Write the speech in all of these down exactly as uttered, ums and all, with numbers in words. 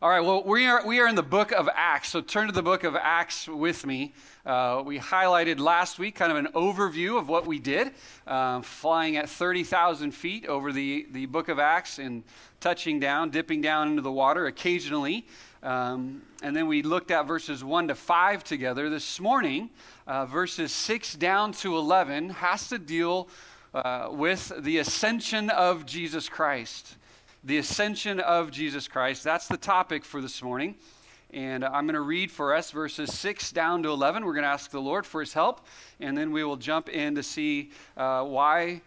All right, well, we are we are in the book of Acts, so turn to the book of Acts with me. Uh, we highlighted last week kind of an overview of what we did, uh, flying at thirty thousand feet over the, the book of Acts and touching down, dipping down into the water occasionally. Um, and then we looked at verses one to five together. This morning, uh, verses six down to eleven has to deal uh, with the ascension of Jesus Christ. The ascension of Jesus Christ. That's the topic for this morning. And I'm going to read for us verses six down to eleven. We're going to ask the Lord for his help. And then we will jump in to see uh, why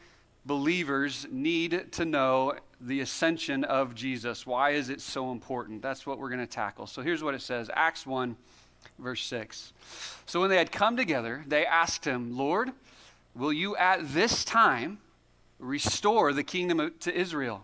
believers need to know the ascension of Jesus. Why is it so important? That's what we're going to tackle. So here's what it says. Acts one, verse six. So when they had come together, they asked him, "Lord, will you at this time restore the kingdom to Israel?"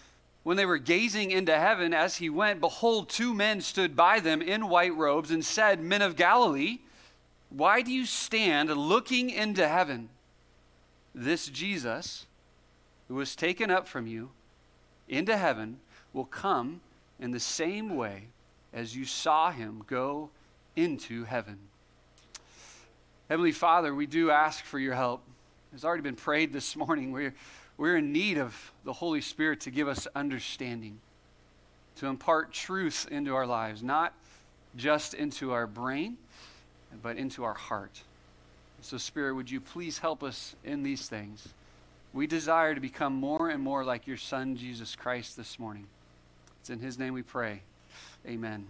when they were gazing into heaven as he went, behold, two men stood by them in white robes and said, "Men of Galilee, why do you stand looking into heaven? This Jesus, who was taken up from you into heaven, will come in the same way as you saw him go into heaven." Heavenly Father, we do ask for your help. It's already been prayed this morning. We're We're in need of the Holy Spirit to give us understanding, to impart truth into our lives, not just into our brain, but into our heart. So, Spirit, would you please help us in these things? We desire to become more and more like your Son, Jesus Christ, this morning. It's in his name we pray. Amen.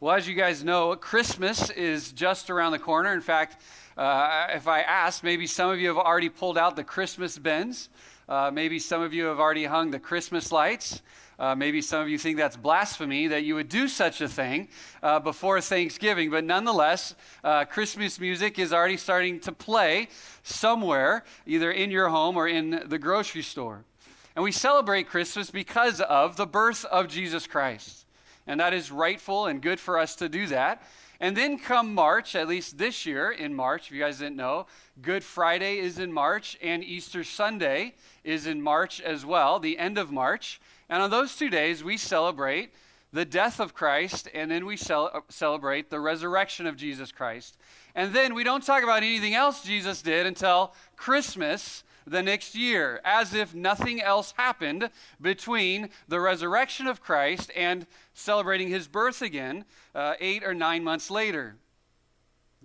Well, as you guys know, Christmas is just around the corner. In fact, uh, if I asked, maybe some of you have already pulled out the Christmas bins. Uh, maybe some of you have already hung the Christmas lights. Uh, maybe some of you think that's blasphemy that you would do such a thing uh, before Thanksgiving. But nonetheless, uh, Christmas music is already starting to play somewhere, either in your home or in the grocery store. And we celebrate Christmas because of the birth of Jesus Christ. And that is rightful and good for us to do that. And then come March, at least this year in March, if you guys didn't know, Good Friday is in March and Easter Sunday is in March as well, the end of March. And on those two days, we celebrate the death of Christ, and then we cel- celebrate the resurrection of Jesus Christ. And then we don't talk about anything else Jesus did until Christmas the next year, as if nothing else happened between the resurrection of Christ and celebrating his birth again uh, eight or nine months later.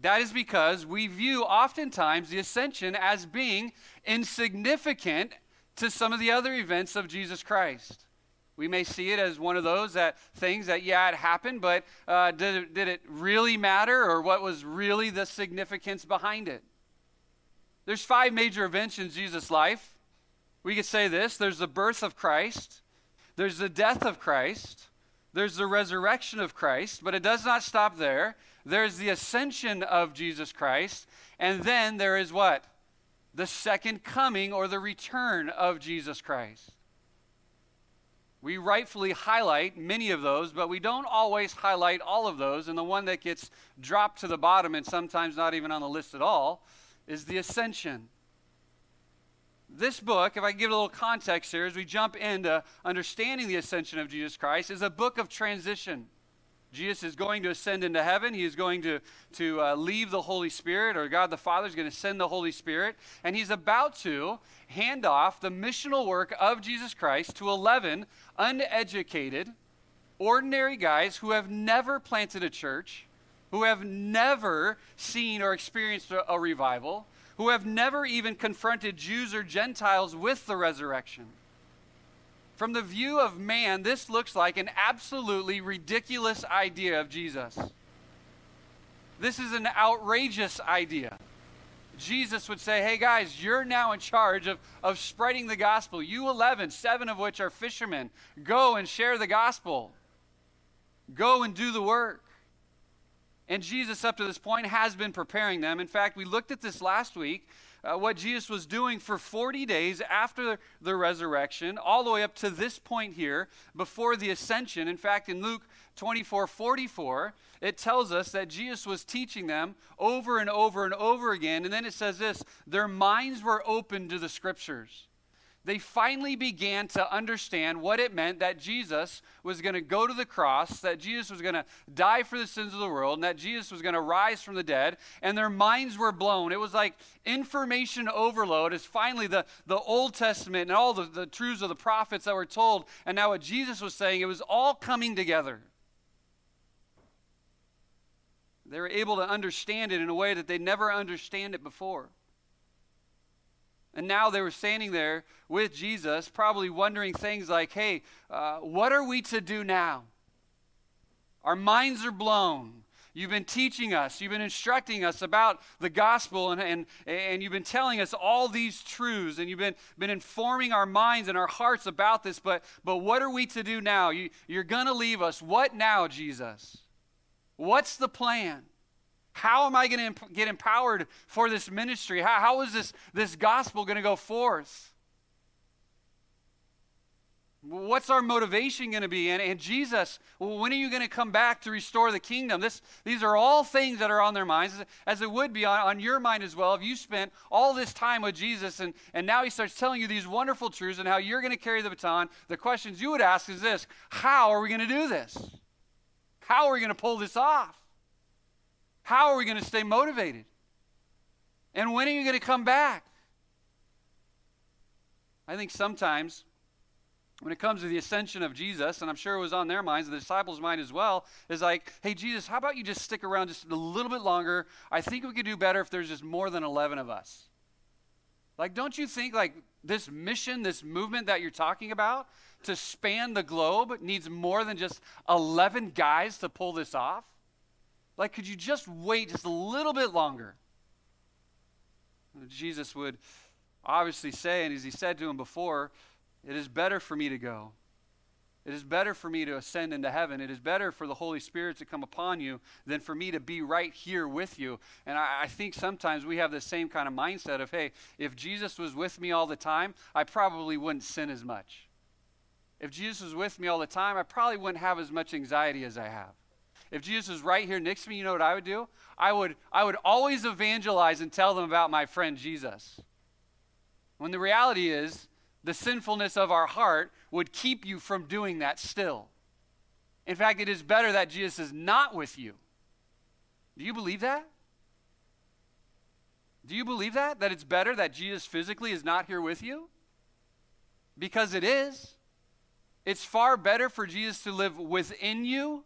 That is because we view oftentimes the ascension as being insignificant to some of the other events of Jesus Christ. We may see it as one of those that things that, yeah, it happened, but uh, did it, did it really matter, or what was really the significance behind it? There's five major events in Jesus' life. We could say this. There's the birth of Christ. There's the death of Christ. There's the resurrection of Christ. But it does not stop there. There's the ascension of Jesus Christ. And then there is what? The second coming, or the return of Jesus Christ. We rightfully highlight many of those, but we don't always highlight all of those. And the one that gets dropped to the bottom, and sometimes not even on the list at all, is the ascension. This book, if I can give it a little context here, as we jump into understanding the ascension of Jesus Christ, is a book of transition. Jesus is going to ascend into heaven. He is going to, to uh, leave the Holy Spirit, or God the Father is going to send the Holy Spirit, and he's about to hand off the missional work of Jesus Christ to eleven uneducated, ordinary guys who have never planted a church, who have never seen or experienced a, a revival, who have never even confronted Jews or Gentiles with the resurrection. From the view of man, this looks like an absolutely ridiculous idea of Jesus. This is an outrageous idea. Jesus would say, "Hey guys, you're now in charge of, of spreading the gospel. You eleven, seven of which are fishermen, go and share the gospel. Go and do the work. And Jesus, up to this point, has been preparing them. In fact, we looked at this last week, uh, what Jesus was doing for forty days after the resurrection, all the way up to this point here, before the ascension. In fact, in Luke twenty-four forty-four, it tells us that Jesus was teaching them over and over and over again. And then it says this, their minds were open to the Scriptures. They finally began to understand what it meant that Jesus was going to go to the cross, that Jesus was going to die for the sins of the world, and that Jesus was going to rise from the dead, and their minds were blown. It was like information overload as finally the, the Old Testament and all the, the truths of the prophets that were told, and now what Jesus was saying, it was all coming together. They were able to understand it in a way that they never understood it before. And now they were standing there with Jesus, probably wondering things like, hey, uh, what are we to do now? Our minds are blown. You've been teaching us. You've been instructing us about the gospel, and, and, and you've been telling us all these truths, and you've been, been informing our minds and our hearts about this, but, but what are we to do now? You, you're going to leave us. What now, Jesus? What's the plan? How am I going to imp- get empowered for this ministry? How, how is this, this gospel going to go forth? What's our motivation going to be? And, and Jesus, when are you going to come back to restore the kingdom? This, these are all things that are on their minds, as it would be on, on your mind as well if you spent all this time with Jesus, and, and now he starts telling you these wonderful truths and how you're going to carry the baton. The questions you would ask is this, how are we going to do this? How are we going to pull this off? How are we going to stay motivated? And when are you going to come back? I think sometimes when it comes to the ascension of Jesus, and I'm sure it was on their minds, the disciples' mind as well, is like, hey, Jesus, how about you just stick around just a little bit longer? I think we could do better if there's just more than eleven of us. Like, don't you think like this mission, this movement that you're talking about to span the globe needs more than just eleven guys to pull this off? Like, could you just wait just a little bit longer? Jesus would obviously say, and as he said to him before, it is better for me to go. It is better for me to ascend into heaven. It is better for the Holy Spirit to come upon you than for me to be right here with you. And I, I think sometimes we have the same kind of mindset of, hey, if Jesus was with me all the time, I probably wouldn't sin as much. If Jesus was with me all the time, I probably wouldn't have as much anxiety as I have. If Jesus was right here next to me, you know what I would do? I would I would always evangelize and tell them about my friend Jesus. When the reality is, the sinfulness of our heart would keep you from doing that still. In fact, it is better that Jesus is not with you. Do you believe that? Do you believe that? That it's better that Jesus physically is not here with you? Because it is. It's far better for Jesus to live within you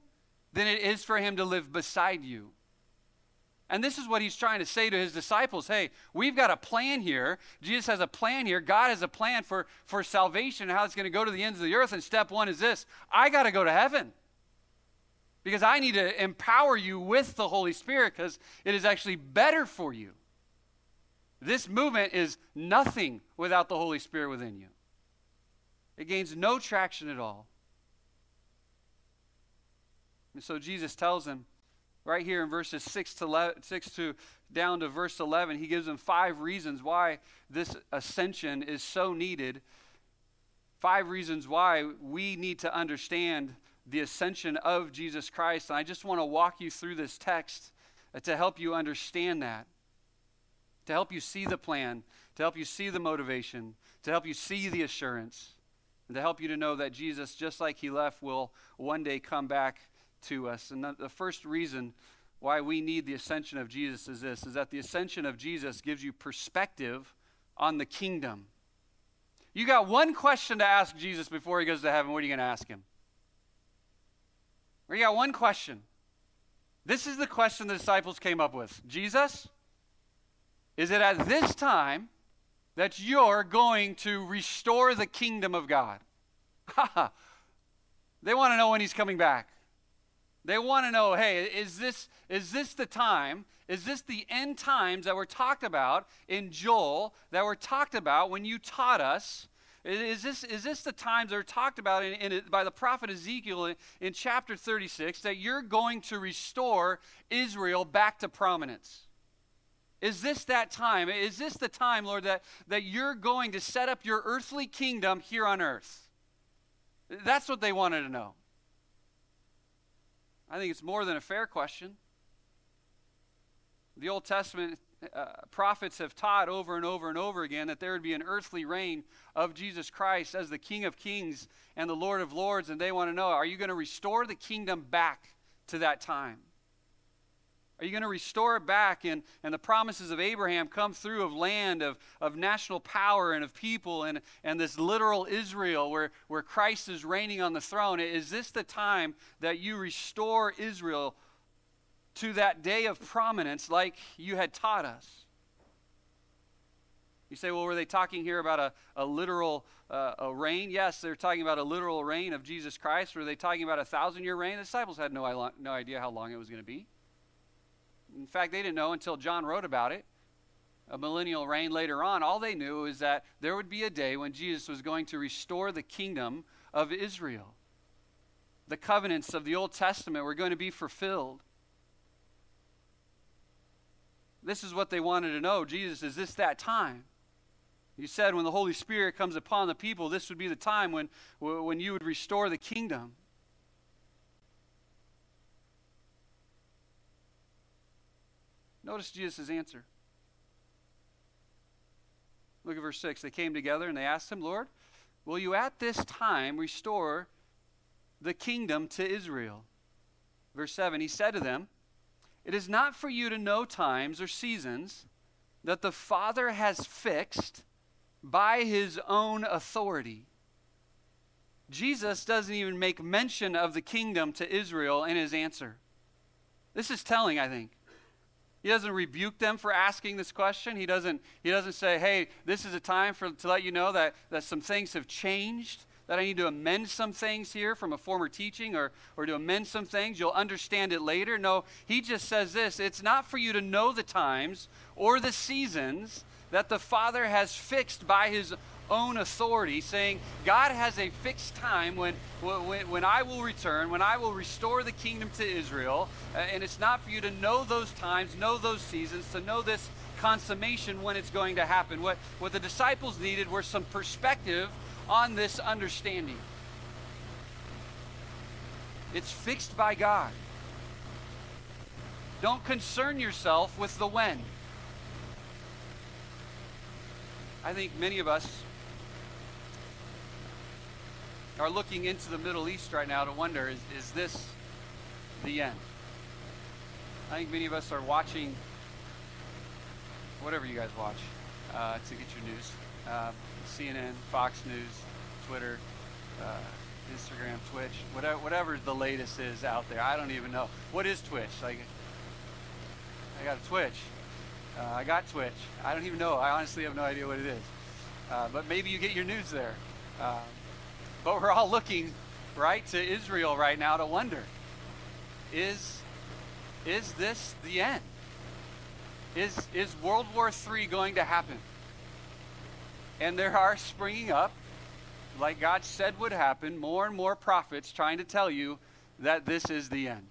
than it is for him to live beside you. And this is what he's trying to say to his disciples. Hey, we've got a plan here. Jesus has a plan here. God has a plan for, for salvation and how it's going to go to the ends of the earth. And step one is this. I got to go to heaven because I need to empower you with the Holy Spirit because it is actually better for you. This movement is nothing without the Holy Spirit within you. It gains no traction at all. And so Jesus tells him right here in verses six to eleven, six to down to verse eleven, he gives them five reasons why this ascension is so needed. Five reasons why we need to understand the ascension of Jesus Christ. And I just want to walk you through this text to help you understand that, to help you see the plan, to help you see the motivation, to help you see the assurance, and to help you to know that Jesus, just like he left, will one day come back to us. And the first reason why we need the ascension of Jesus is this, is that the ascension of Jesus gives you perspective on the kingdom. You got one question to ask Jesus before he goes to heaven. What are you going to ask him? Well, you got one question. This is the question the disciples came up with. Jesus, is it at this time that you're going to restore the kingdom of God? They want to know when he's coming back. They want to know, hey, is this is this the time? Is this the end times that were talked about in Joel, that were talked about when you taught us Is this, is this the times that are talked about in, in it, by the prophet Ezekiel in, in chapter thirty-six, that you're going to restore Israel back to prominence? Is this that time? Is this the time, Lord, that, that you're going to set up your earthly kingdom here on earth? That's what they wanted to know. I think it's more than a fair question. The Old Testament uh, prophets have taught over and over and over again that there would be an earthly reign of Jesus Christ as the King of Kings and the Lord of Lords, and they want to know, are you going to restore the kingdom back to that time? Are you going to restore it back? And, and the promises of Abraham come through, of land, of, of national power, and of people, and, and this literal Israel where, where Christ is reigning on the throne. Is this the time that you restore Israel to that day of prominence like you had taught us? You say, well, were they talking here about a, a literal uh, a reign? Yes, they're talking about a literal reign of Jesus Christ. Were they talking about a thousand-year reign? The disciples had no, no idea how long it was going to be. In fact, they didn't know until John wrote about it, a millennial reign later on. All they knew is that there would be a day when Jesus was going to restore the kingdom of Israel. The covenants of the Old Testament were going to be fulfilled. This is what they wanted to know. Jesus, is this that time? You said when the Holy Spirit comes upon the people, this would be the time when, when you would restore the kingdom. Notice Jesus' answer. Look at verse six. They came together and they asked him, Lord, will you at this time restore the kingdom to Israel? Verse seven, he said to them, it is not for you to know times or seasons that the Father has fixed by his own authority. Jesus doesn't even make mention of the kingdom to Israel in his answer. This is telling, I think. He doesn't rebuke them for asking this question. He doesn't, he doesn't say, hey, this is a time for to let you know that, that some things have changed, that I need to amend some things here from a former teaching, or, or to amend some things. You'll understand it later. No, he just says this. It's not for you to know the times or the seasons that the Father has fixed by his own authority, saying God has a fixed time when, when, when I will return, when I will restore the kingdom to Israel, uh, and it's not for you to know those times, know those seasons, to know this consummation when it's going to happen. What, what the disciples needed were some perspective on this understanding. It's fixed by God. Don't concern yourself with the when. I think many of us are looking into the Middle East right now to wonder, is, is this the end? I think many of us are watching whatever you guys watch uh, to get your news. Uh, C N N, Fox News, Twitter, uh, Instagram, Twitch, whatever, whatever the latest is out there. I don't even know. What is Twitch? Like, I got a Twitch. Uh, I got Twitch. I don't even know. I honestly have no idea what it is. Uh, but maybe you get your news there. Uh, but we're all looking, right, to Israel right now to wonder, is is this the end? Is is World War Three going to happen? And there are springing up, like God said would happen, more and more prophets trying to tell you that this is the end.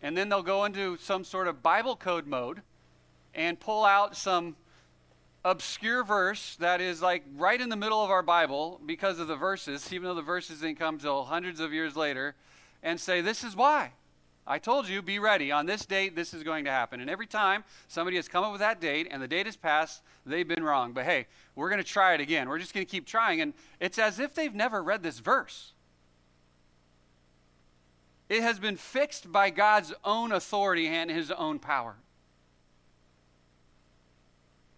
And then they'll go into some sort of Bible code mode and pull out some obscure verse that is like right in the middle of our Bible because of the verses, even though the verses didn't come till hundreds of years later, and say, this is why. I told you, be ready. On this date, this is going to happen. And every time somebody has come up with that date and the date has passed, they've been wrong. But hey, we're going to try it again. We're just going to keep trying. And it's as if they've never read this verse. It has been fixed by God's own authority and his own power.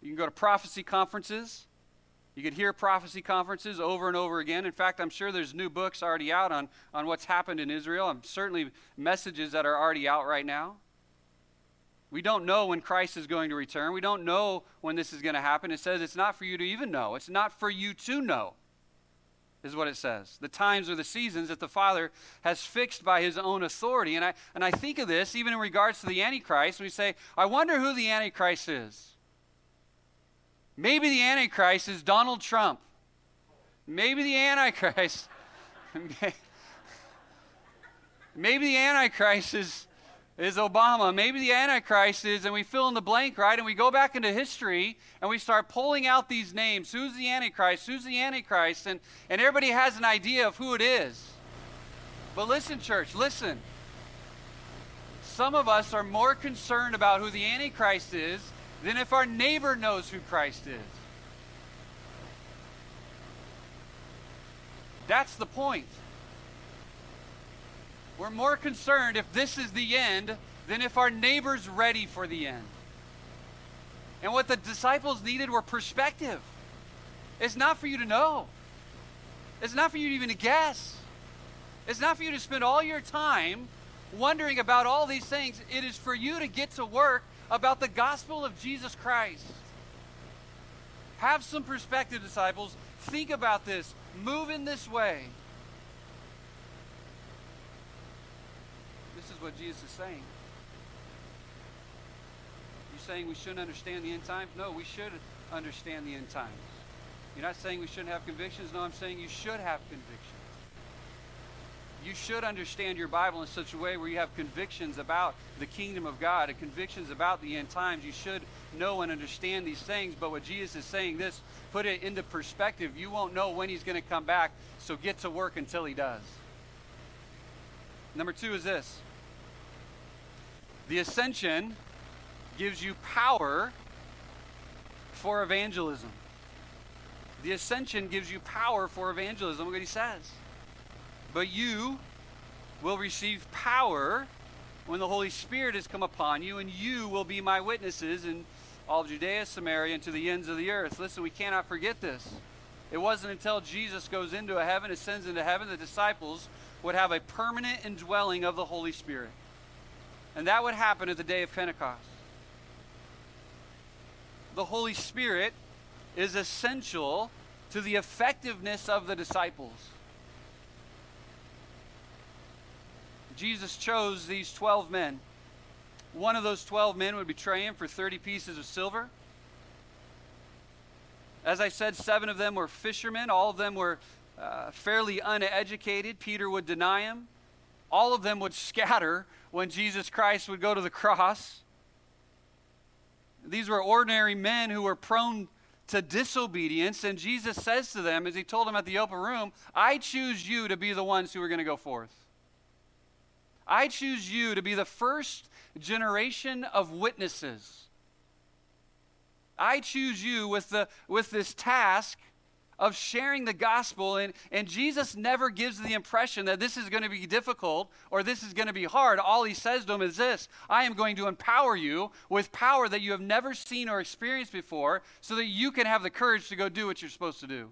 You can go to prophecy conferences. You could hear prophecy conferences over and over again. In fact, I'm sure there's new books already out on, on what's happened in Israel, and certainly messages that are already out right now. We don't know when Christ is going to return. We don't know when this is going to happen. It says it's not for you to even know. It's not for you to know, is what it says. The times or the seasons that the Father has fixed by his own authority. And I, and I think of this even in regards to the Antichrist. We say, I wonder who the Antichrist is. Maybe the Antichrist is Donald Trump. Maybe the Antichrist. Maybe the Antichrist is, is Obama. Maybe the Antichrist is, and we fill in the blank, right? And we go back into history, and we start pulling out these names. Who's the Antichrist? Who's the Antichrist? And, and everybody has an idea of who it is. But listen, church, listen. Some of us are more concerned about who the Antichrist is than if our neighbor knows who Christ is. That's the point. We're more concerned if this is the end than if our neighbor's ready for the end. And what the disciples needed were perspective. It's not for you to know. It's not for you even to guess. It's not for you to spend all your time wondering about all these things. It is for you to get to work about the gospel of Jesus Christ. Have some perspective, disciples. Think about this. Move in this way. This is what Jesus is saying. You're saying we shouldn't understand the end times? No, we should understand the end times. You're not saying we shouldn't have convictions? No, I'm saying you should have convictions. You should understand your Bible in such a way where you have convictions about the kingdom of God and convictions about the end times. You should know and understand these things. But what Jesus is saying this, put it into perspective. You won't know when he's going to come back, so get to work until he does. Number two is this. The ascension gives you power for evangelism. The ascension gives you power for evangelism. Look what he says. But you will receive power when the Holy Spirit has come upon you, and you will be my witnesses in all Judea, Samaria, and to the ends of the earth. Listen, we cannot forget this. It wasn't until Jesus goes into heaven, ascends into heaven, the disciples would have a permanent indwelling of the Holy Spirit. And that would happen at the day of Pentecost. The Holy Spirit is essential to the effectiveness of the disciples. Jesus chose these twelve men. One of those twelve men would betray him for thirty pieces of silver. As I said, seven of them were fishermen. All of them were uh, fairly uneducated. Peter would deny him. All of them would scatter when Jesus Christ would go to the cross. These were ordinary men who were prone to disobedience, and Jesus says to them, as he told them at the upper room, I choose you to be the ones who are going to go forth. I choose you to be the first generation of witnesses. I choose you with the with this task of sharing the gospel. And, and Jesus never gives the impression that this is going to be difficult or this is going to be hard. All he says to them is this: I am going to empower you with power that you have never seen or experienced before so that you can have the courage to go do what you're supposed to do.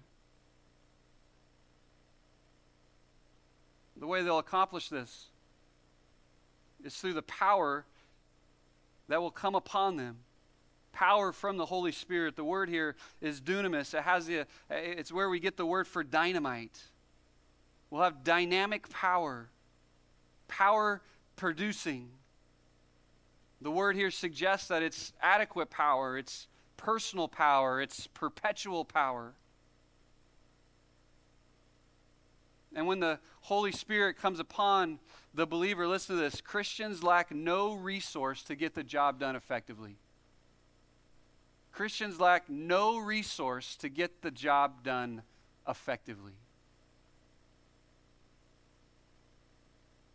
The way they'll accomplish this, it's through the power that will come upon them. Power from the Holy Spirit. The word here is dunamis. It has the, it's where we get the word for dynamite. We'll have dynamic power. Power producing. The word here suggests that it's adequate power. It's personal power. It's perpetual power. And when the Holy Spirit comes upon the believer, listen to this, Christians lack no resource to get the job done effectively. Christians lack no resource to get the job done effectively.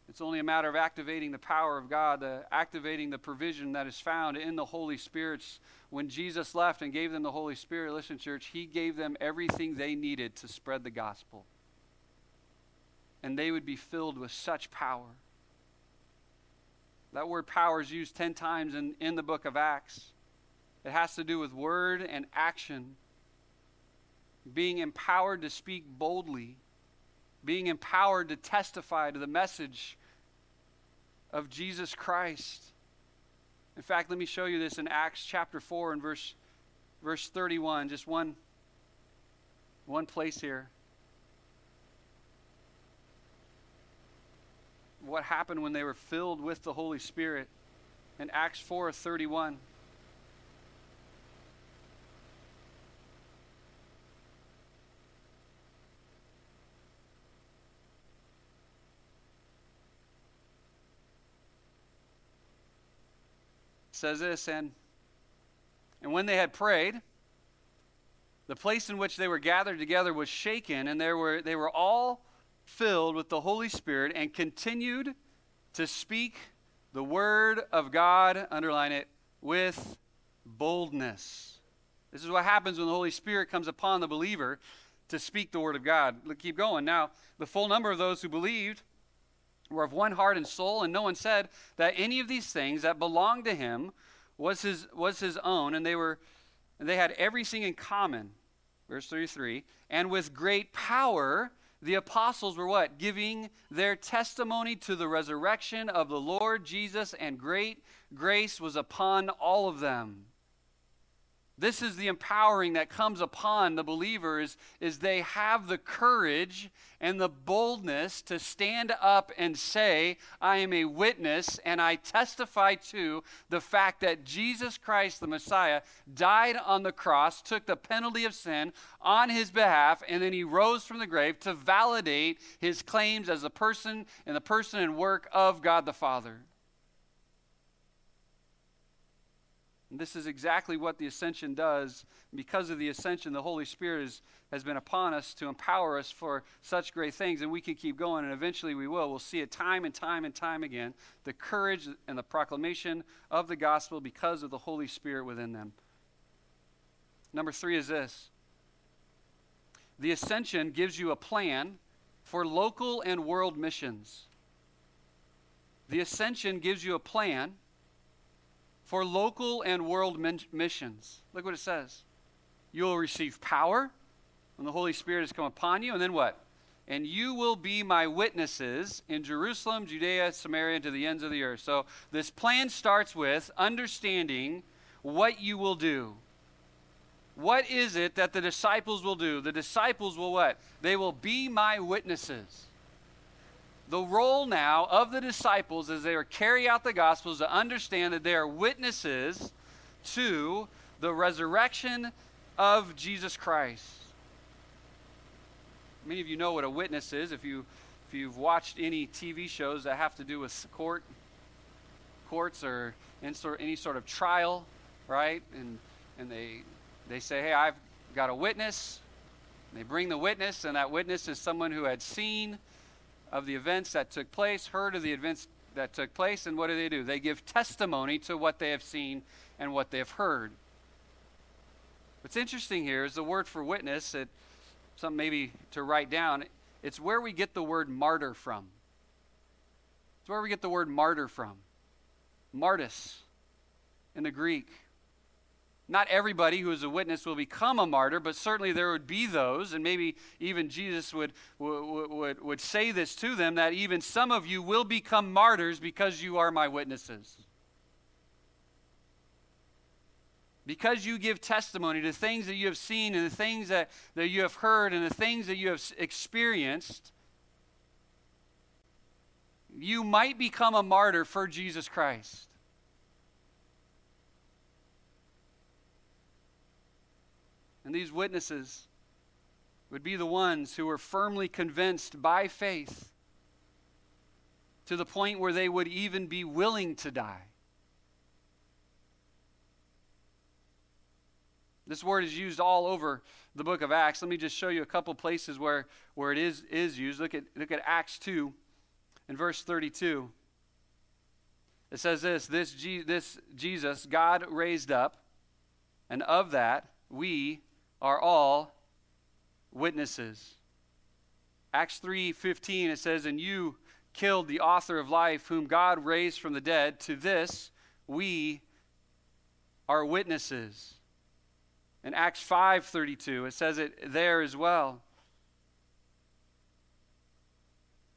It's only a matter of activating the power of God, uh, activating the provision that is found in the Holy Spirit. When Jesus left and gave them the Holy Spirit, listen, church, he gave them everything they needed to spread the gospel. And they would be filled with such power. That word power is used ten times in, in the book of Acts. It has to do with word and action. Being empowered to speak boldly. Being empowered to testify to the message of Jesus Christ. In fact, let me show you this in Acts chapter four and verse, verse thirty-one. Just one, one place here. What happened when they were filled with the Holy Spirit in Acts four thirty-one. says this, and, and when they had prayed, the place in which they were gathered together was shaken, and they were, they were all filled with the Holy Spirit and continued to speak the word of God, underline it, with boldness. This is what happens when the Holy Spirit comes upon the believer to speak the word of God. Let's keep going. Now, the full number of those who believed were of one heart and soul, and no one said that any of these things that belonged to him was his, was his own, and they were... And they had everything in common, verse thirty-three, and with great power the apostles were what? Giving their testimony to the resurrection of the Lord Jesus, and great grace was upon all of them. This is the empowering that comes upon the believers, is they have the courage and the boldness to stand up and say, I am a witness and I testify to the fact that Jesus Christ, the Messiah, died on the cross, took the penalty of sin on his behalf, and then he rose from the grave to validate his claims as the person and the person and work of God the Father. This is exactly what the ascension does. Because of the ascension, the Holy Spirit is, has been upon us to empower us for such great things, and we can keep going, and eventually we will. We'll see it time and time and time again, the courage and the proclamation of the gospel because of the Holy Spirit within them. Number three is this. The ascension gives you a plan for local and world missions. The ascension gives you a plan for local and world missions. Look what it says. You'll receive power when the Holy Spirit has come upon you. And then what? And you will be my witnesses in Jerusalem, Judea, Samaria, and to the ends of the earth. So this plan starts with understanding what you will do. What is it that the disciples will do? The disciples will what? They will be my witnesses. The role now of the disciples as they are carry out the gospels to understand that they are witnesses to the resurrection of Jesus Christ. Many of you know what a witness is. If you if you've watched any T V shows that have to do with court, courts or any sort of trial, right? And and they they say, hey, I've got a witness. And they bring the witness, and that witness is someone who had seen of the events that took place, heard of the events that took place, and what do they do? They give testimony to what they have seen and what they have heard. What's interesting here is the word for witness, it, something maybe to write down, it's where we get the word martyr from. It's where we get the word martyr from. Martys in the Greek. Not everybody who is a witness will become a martyr, but certainly there would be those, and maybe even Jesus would, would, would, would say this to them, that even some of you will become martyrs because you are my witnesses. Because you give testimony to things that you have seen and the things that, that you have heard and the things that you have experienced, you might become a martyr for Jesus Christ. And these witnesses would be the ones who were firmly convinced by faith to the point where they would even be willing to die. This word is used all over the book of Acts. Let me just show you a couple places where, where it is, is used. Look at, look at Acts two and verse thirty-two. It says this, this, G, this Jesus God raised up, and of that we are all witnesses. Acts three fifteen, it says, and you killed the author of life, whom God raised from the dead. To this we are witnesses. In Acts five thirty-two, it says it there as well.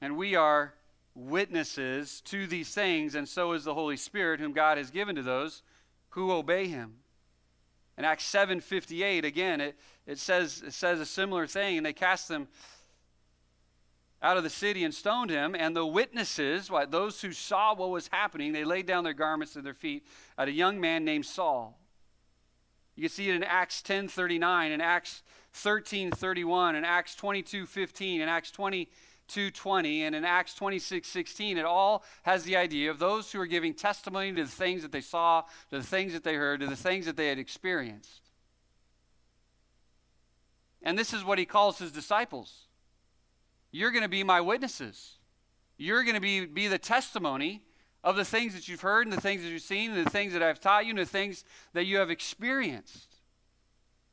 And we are witnesses to these things, and so is the Holy Spirit, whom God has given to those who obey him. In Acts seven fifty-eight, again, it, it says it says a similar thing. And they cast him out of the city and stoned him. And the witnesses, what, those who saw what was happening, they laid down their garments at their feet at a young man named Saul. You can see it in Acts ten thirty-nine, in Acts thirteen thirty-one, in Acts twenty-two fifteen, in Acts twenty two twenty, and in Acts twenty-six sixteen, it all has the idea of those who are giving testimony to the things that they saw, to the things that they heard, to the things that they had experienced. And this is what he calls his disciples. You're going to be my witnesses. You're going to be, be the testimony of the things that you've heard and the things that you've seen and the things that I've taught you and the things that you have experienced.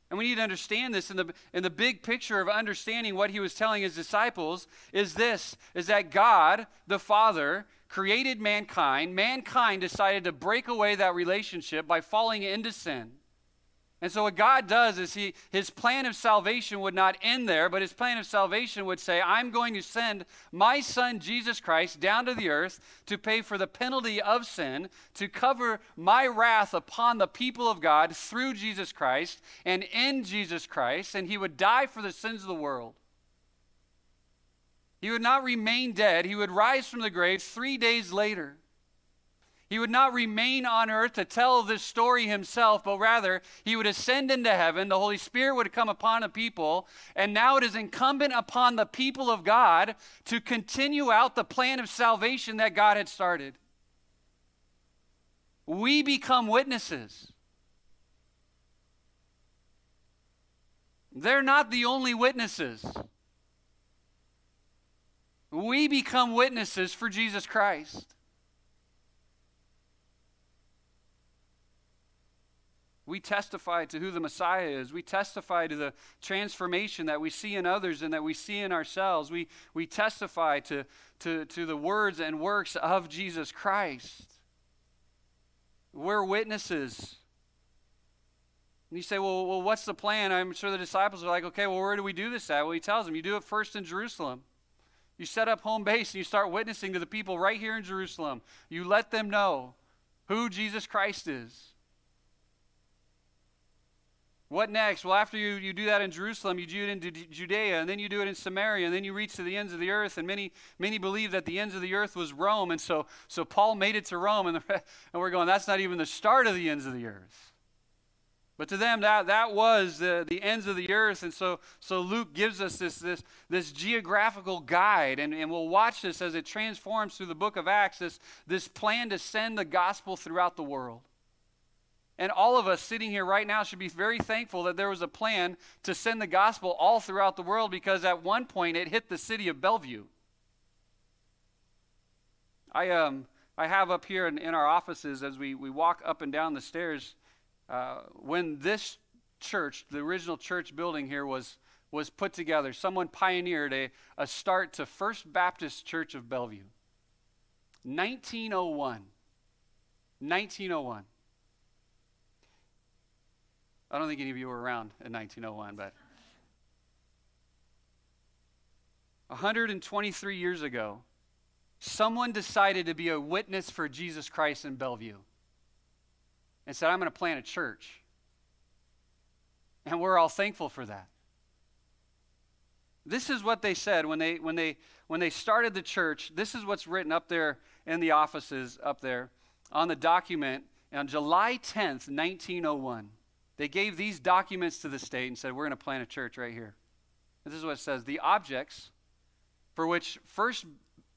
And we need to understand this in the, in the big picture of understanding what he was telling his disciples is this, is that God, the Father, created mankind. Mankind decided to break away that relationship by falling into sin. And so what God does is he, his plan of salvation would not end there, but his plan of salvation would say, I'm going to send my son Jesus Christ down to the earth to pay for the penalty of sin, to cover my wrath upon the people of God through Jesus Christ and in Jesus Christ, and he would die for the sins of the world. He would not remain dead. He would rise from the grave three days later. He would not remain on earth to tell this story himself, but rather he would ascend into heaven. The Holy Spirit would come upon the people, and now it is incumbent upon the people of God to continue out the plan of salvation that God had started. We become witnesses. They're not the only witnesses. We become witnesses for Jesus Christ. We testify to who the Messiah is. We testify to the transformation that we see in others and that we see in ourselves. We, we testify to, to, to the words and works of Jesus Christ. We're witnesses. And you say, well, well, what's the plan? I'm sure the disciples are like, okay, well, where do we do this at? Well, he tells them, you do it first in Jerusalem. You set up home base and you start witnessing to the people right here in Jerusalem. You let them know who Jesus Christ is. What next? Well, after you, you do that in Jerusalem, you do it in Judea, and then you do it in Samaria, and then you reach to the ends of the earth, and many many believe that the ends of the earth was Rome, and so so Paul made it to Rome, and, the, and we're going, that's not even the start of the ends of the earth. But to them, that, that was the, the ends of the earth, and so so Luke gives us this, this, this geographical guide, and, and we'll watch this as it transforms through the book of Acts, this, this plan to send the gospel throughout the world. And all of us sitting here right now should be very thankful that there was a plan to send the gospel all throughout the world, because at one point it hit the city of Bellevue. I um I have up here in, in our offices, as we, we walk up and down the stairs, uh, when this church, the original church building here was, was put together, someone pioneered a, a start to First Baptist Church of Bellevue. nineteen oh one. nineteen oh one. I don't think any of you were around in nineteen oh one, but one hundred twenty-three years ago, someone decided to be a witness for Jesus Christ in Bellevue and said, I'm going to plant a church. And we're all thankful for that. This is what they said when they when they when they started the church. This is what's written up there in the offices up there on the document on July tenth, nineteen oh one. They gave these documents to the state and said, we're going to plant a church right here. And this is what it says. The objects for which First,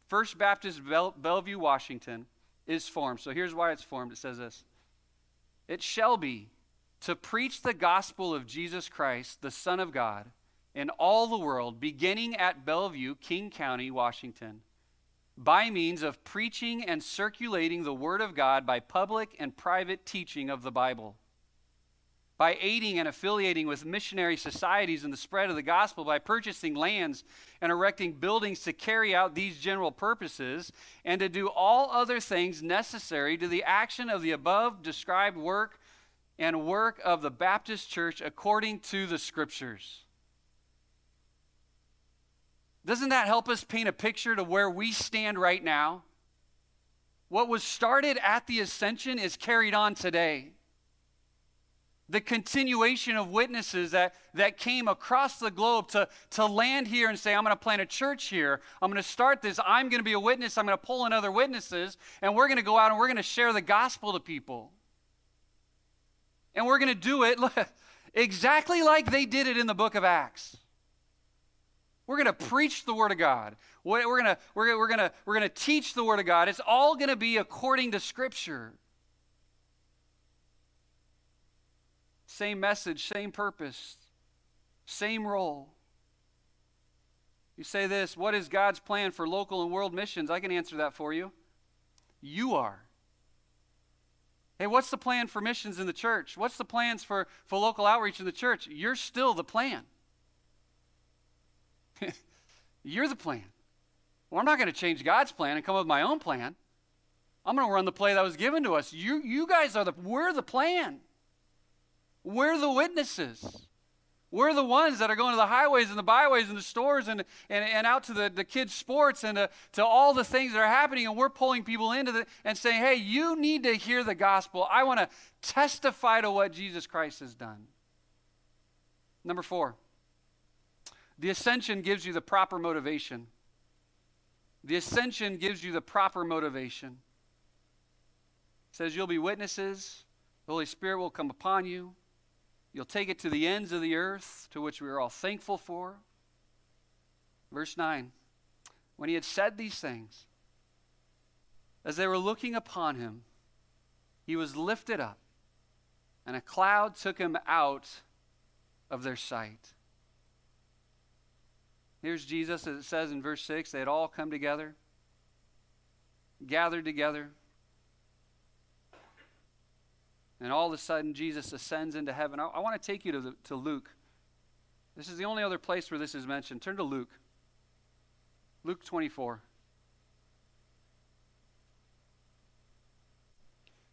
First Baptist Bell, Bellevue, Washington is formed. So here's why it's formed. It says this. It shall be to preach the gospel of Jesus Christ, the Son of God, in all the world, beginning at Bellevue, King County, Washington, by means of preaching and circulating the word of God by public and private teaching of the Bible, by aiding and affiliating with missionary societies in the spread of the gospel, by purchasing lands and erecting buildings to carry out these general purposes, and to do all other things necessary to the action of the above described work and work of the Baptist Church according to the Scriptures. Doesn't that help us paint a picture to where we stand right now? What was started at the ascension is carried on today. The continuation of witnesses that, that came across the globe to, to land here and say, I'm going to plant a church here. I'm going to start this. I'm going to be a witness. I'm going to pull in other witnesses. And we're going to go out and we're going to share the gospel to people. And we're going to do it exactly like they did it in the book of Acts. We're going to preach the Word of God. We're going to we're we're going to we're going to teach the Word of God. It's all going to be according to Scripture. Same message, same purpose, same role. You say this, what is God's plan for local and world missions? I can answer that for you. You are. Hey, what's the plan for missions in the church? What's the plans for, for local outreach in the church? You're still the plan. You're the plan. Well, I'm not going to change God's plan and come up with my own plan. I'm going to run the play that was given to us. You, you guys are the, we're the plan. We're the witnesses. We're the ones that are going to the highways and the byways and the stores and and, and out to the, the kids' sports and to, to all the things that are happening, and we're pulling people into the and saying, hey, you need to hear the gospel. I want to testify to what Jesus Christ has done. Number four, the ascension gives you the proper motivation. The ascension gives you the proper motivation. It says you'll be witnesses. The Holy Spirit will come upon you. You'll take it to the ends of the earth, to which we are all thankful for. Verse nine, when he had said these things, as they were looking upon him, he was lifted up, and a cloud took him out of their sight. Here's Jesus, as it says in verse six, they had all come together, gathered together. And all of a sudden, Jesus ascends into heaven. I, I want to take you to, the, to Luke. This is the only other place where this is mentioned. Turn to Luke. Luke twenty-four.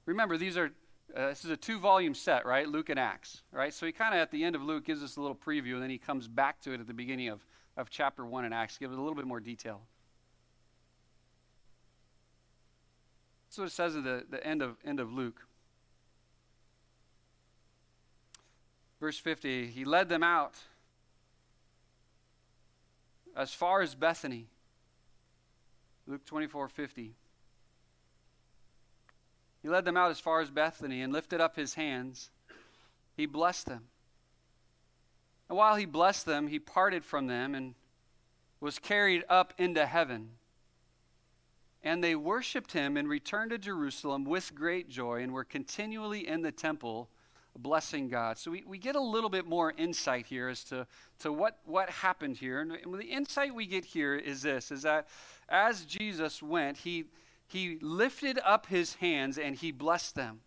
Remember, these are uh, this is a two-volume set, right? Luke and Acts, right? So he kind of, at the end of Luke, gives us a little preview, and then he comes back to it at the beginning of, of chapter one in Acts, gives it a little bit more detail. That's what it says at the, the end of end of Luke. Verse fifty, he led them out as far as Bethany. Luke twenty-four fifty. He led them out as far as Bethany and lifted up his hands. He blessed them. And while he blessed them, he parted from them and was carried up into heaven. And they worshiped him and returned to Jerusalem with great joy and were continually in the temple blessing God. So we, we get a little bit more insight here as to, to what, what happened here. And the insight we get here is this, is that as Jesus went, he he lifted up his hands and he blessed them.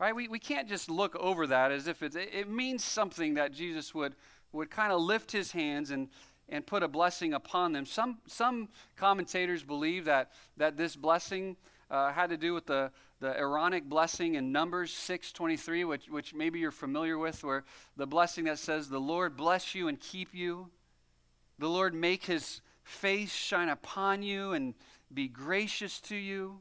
Right? We we can't just look over that as if it's, it, it means something that Jesus would would kind of lift his hands and and put a blessing upon them. Some some commentators believe that that this blessing Uh, had to do with the, the Aaronic blessing in Numbers six twenty-three, which, which maybe you're familiar with, where the blessing that says, the Lord bless you and keep you. The Lord make his face shine upon you and be gracious to you.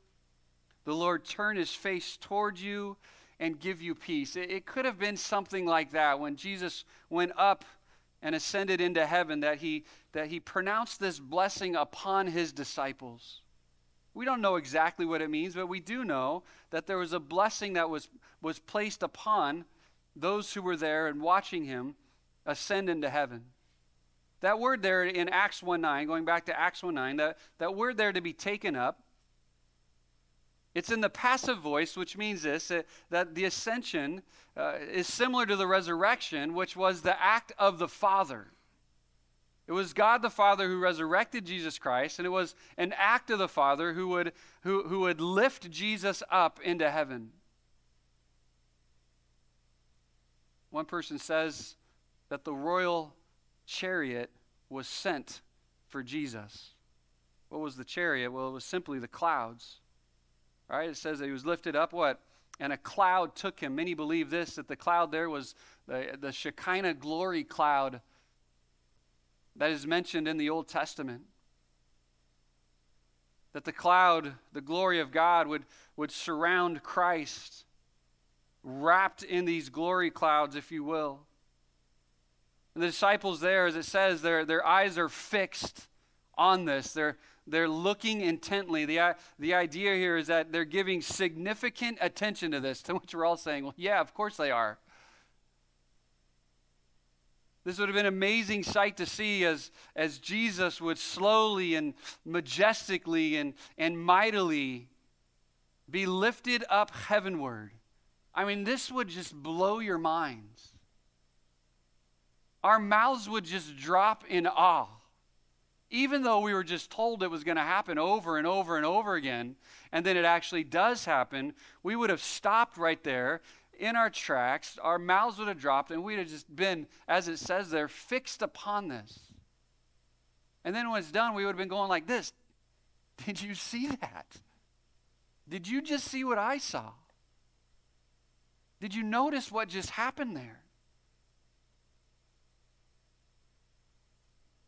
The Lord turn his face toward you and give you peace. It, it could have been something like that when Jesus went up and ascended into heaven, that he that he pronounced this blessing upon his disciples. We don't know exactly what it means, but we do know that there was a blessing that was, was placed upon those who were there and watching him ascend into heaven. That word there in Acts one nine, going back to Acts one nine, that, that word there to be taken up, it's in the passive voice, which means this, that, that the ascension uh, is similar to the resurrection, which was the act of the Father. It was God the Father who resurrected Jesus Christ, and it was an act of the Father who would who, who would lift Jesus up into heaven. One person says that the royal chariot was sent for Jesus. What was the chariot? Well, it was simply the clouds. Right? It says that he was lifted up, what? And a cloud took him. Many believe this, that the cloud there was the, the Shekinah glory cloud that is mentioned in the Old Testament. That the cloud, the glory of God, would, would surround Christ, wrapped in these glory clouds, if you will. And the disciples there, as it says, their, their eyes are fixed on this. They're, they're looking intently. The, the idea here is that they're giving significant attention to this, to which we're all saying, well, yeah, of course they are. This would have been an amazing sight to see as, as Jesus would slowly and majestically and, and mightily be lifted up heavenward. I mean, this would just blow your minds. Our mouths would just drop in awe. Even though we were just told it was going to happen over and over and over again, and then it actually does happen, we would have stopped right there in our tracks, our mouths would have dropped, and we'd have just been, as it says there, fixed upon this. And then when it's done, we would have been going like this. Did you see that? Did you just see what I saw? Did you notice what just happened there?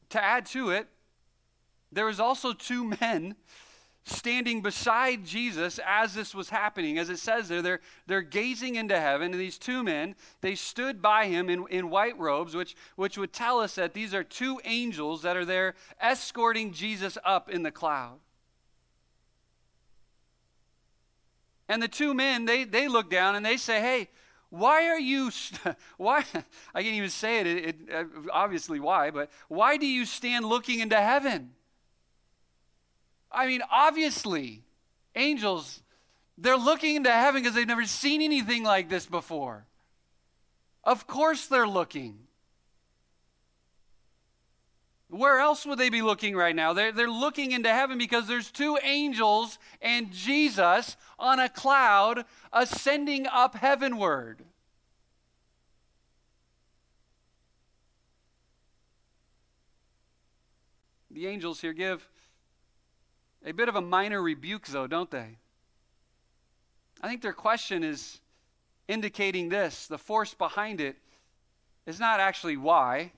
To add to it, there was also two men standing beside Jesus as this was happening. As it says there, they're, they're gazing into heaven, and these two men, they stood by him in, in white robes, which, which would tell us that these are two angels that are there escorting Jesus up in the cloud. And the two men, they they look down and they say, hey, why are you, st- why, I can't even say it, it, it, obviously why, but why do you stand looking into heaven? I mean, obviously, angels, they're looking into heaven because they've never seen anything like this before. Of course they're looking. Where else would they be looking right now? They're, they're looking into heaven because there's two angels and Jesus on a cloud ascending up heavenward. The angels here give a bit of a minor rebuke, though, don't they? I think their question is indicating this. The force behind it is not actually why.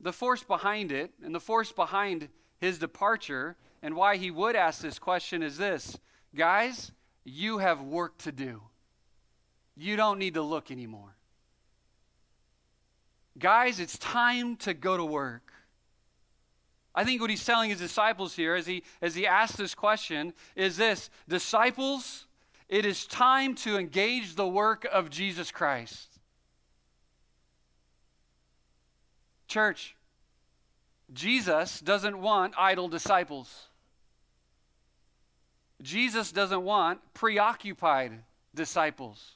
The force behind it and the force behind his departure and why he would ask this question is this. Guys, you have work to do. You don't need to look anymore. Guys, it's time to go to work. I think what he's telling his disciples here as he as he asks this question is this. Disciples, it is time to engage the work of Jesus Christ. Church, Jesus doesn't want idle disciples. Jesus doesn't want preoccupied disciples.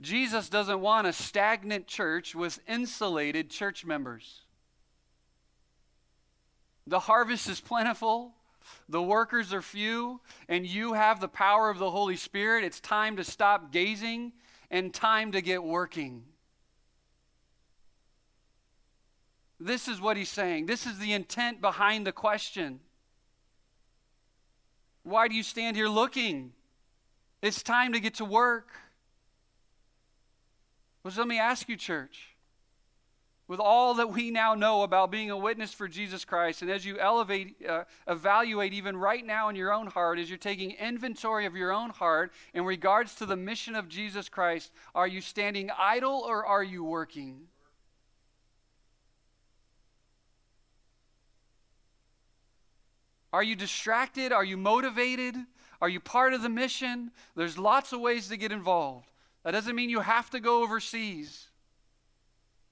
Jesus doesn't want a stagnant church with insulated church members. The harvest is plentiful, the workers are few, and you have the power of the Holy Spirit. It's time to stop gazing and time to get working. This is what he's saying. This is the intent behind the question. Why do you stand here looking? It's time to get to work. Well, so let me ask you, church. With all that we now know about being a witness for Jesus Christ, and as you elevate, uh, evaluate even right now in your own heart, as you're taking inventory of your own heart in regards to the mission of Jesus Christ, are you standing idle or are you working? Are you distracted? Are you motivated? Are you part of the mission? There's lots of ways to get involved. That doesn't mean you have to go overseas.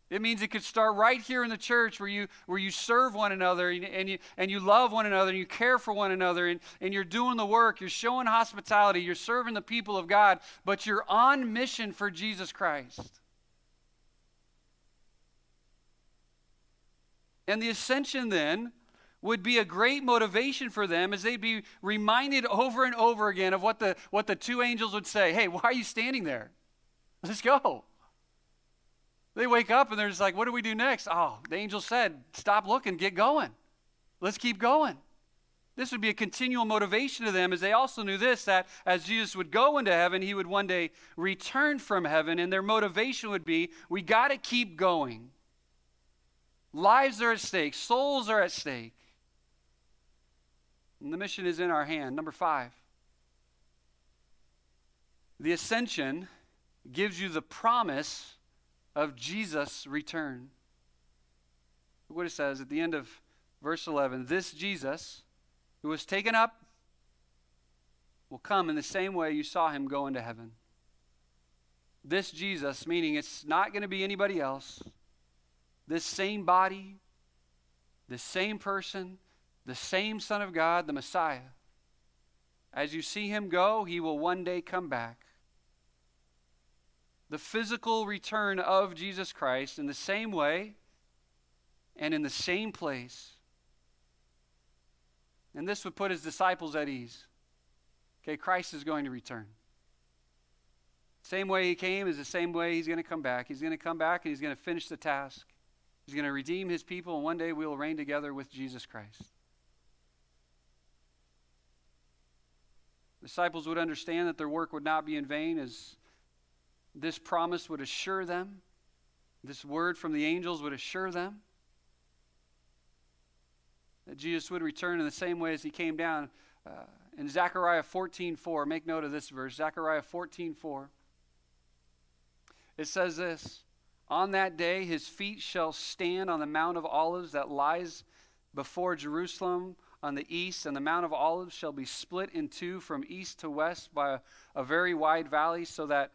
It means it could start right here in the church where you where you serve one another and, and, you, and you love one another and you care for one another and, and you're doing the work, you're showing hospitality, you're serving the people of God, but you're on mission for Jesus Christ. And the ascension then would be a great motivation for them as they'd be reminded over and over again of what the what the two angels would say. Hey, why are you standing there? Let's go. They wake up and they're just like, what do we do next? Oh, the angel said, stop looking, get going. Let's keep going. This would be a continual motivation to them as they also knew this, that as Jesus would go into heaven, he would one day return from heaven, and their motivation would be, we got to keep going. Lives are at stake. Souls are at stake. And the mission is in our hand. Number five, the ascension gives you the promise of Jesus' return. Look what it says at the end of verse eleven. This Jesus, who was taken up, will come in the same way you saw him go into heaven. This Jesus, meaning it's not going to be anybody else, this same body, the same person, the same Son of God, the Messiah. As you see him go, he will one day come back. The physical return of Jesus Christ in the same way and in the same place. And this would put his disciples at ease. Okay, Christ is going to return. Same way he came is the same way he's going to come back. He's going to come back and he's going to finish the task. He's going to redeem his people, and one day we will reign together with Jesus Christ. Disciples would understand that their work would not be in vain, as this promise would assure them. This word from the angels would assure them that Jesus would return in the same way as he came down. Uh, in Zechariah fourteen four, make note of this verse, Zechariah fourteen four. It says this, "On that day his feet shall stand on the Mount of Olives that lies before Jerusalem on the east, and the Mount of Olives shall be split in two from east to west by a, a very wide valley, so that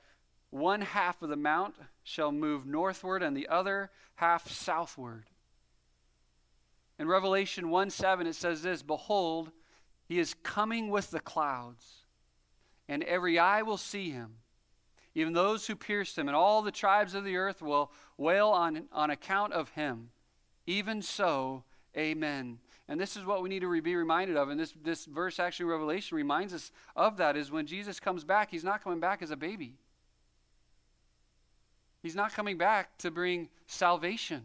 one half of the mount shall move northward and the other half southward." In Revelation one seven, it says this, "Behold, he is coming with the clouds, and every eye will see him, even those who pierced him, and all the tribes of the earth will wail on, on account of him. Even so, amen." And this is what we need to be reminded of. And this, this verse actually in Revelation reminds us of that, is when Jesus comes back, he's not coming back as a baby. He's not coming back to bring salvation.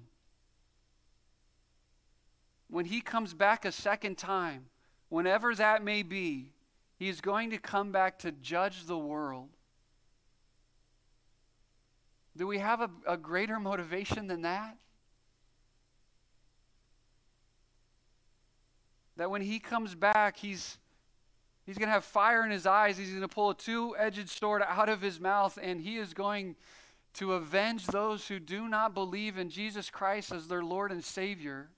When he comes back a second time, whenever that may be, he is going to come back to judge the world. Do we have a, a greater motivation than that? That when he comes back, he's, he's going to have fire in his eyes. He's going to pull a two-edged sword out of his mouth, and he is going to avenge those who do not believe in Jesus Christ as their Lord and Savior.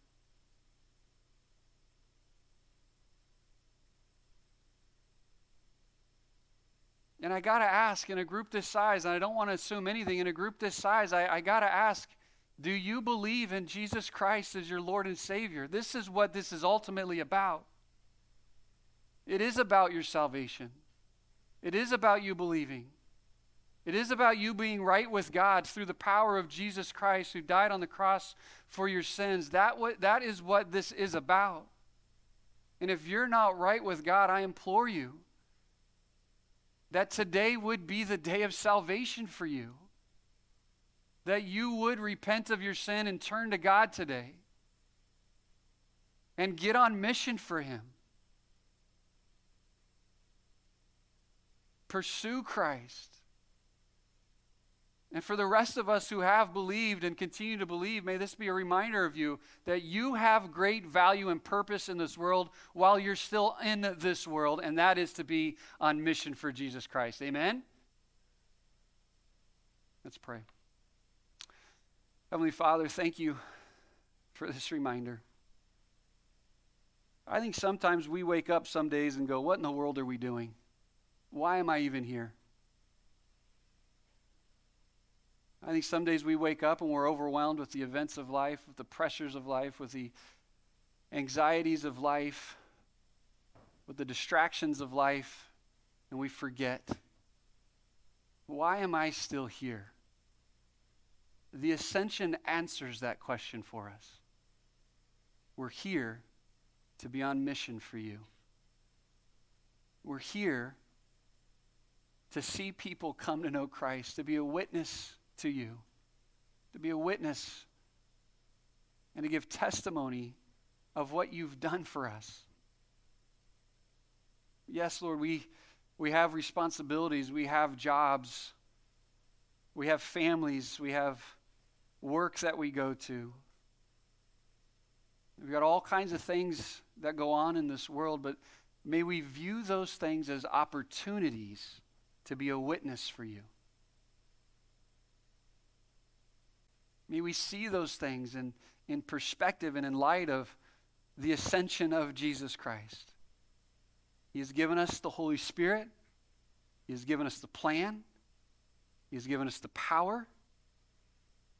And I got to ask, in a group this size, and I don't want to assume anything, in a group this size, I, I got to ask, do you believe in Jesus Christ as your Lord and Savior? This is what this is ultimately about. It is about your salvation. It is about you believing. It is about you being right with God through the power of Jesus Christ, who died on the cross for your sins. That what, that is what this is about. And if you're not right with God, I implore you that today would be the day of salvation for you, that you would repent of your sin and turn to God today and get on mission for him. Pursue Christ. And for the rest of us who have believed and continue to believe, may this be a reminder of you that you have great value and purpose in this world while you're still in this world, and that is to be on mission for Jesus Christ. Amen? Let's pray. Heavenly Father, thank you for this reminder. I think sometimes we wake up some days and go, what in the world are we doing? Why am I even here? I think some days we wake up and we're overwhelmed with the events of life, with the pressures of life, with the anxieties of life, with the distractions of life, and we forget. Why am I still here? The ascension answers that question for us. We're here to be on mission for you. We're here to see people come to know Christ, to be a witness to you, to be a witness and to give testimony of what you've done for us. Yes, Lord, we we have responsibilities, we have jobs, we have families, we have work that we go to. We've got all kinds of things that go on in this world, but may we view those things as opportunities to be a witness for you. May we see those things in, in perspective and in light of the ascension of Jesus Christ. He has given us the Holy Spirit. He has given us the plan. He's given us the power.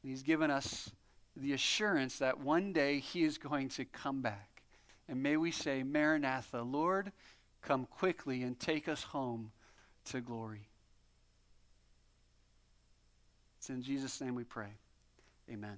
And he's given us the assurance that one day he is going to come back. And may we say, Maranatha, Lord, come quickly and take us home to glory. It's in Jesus' name we pray. Amen.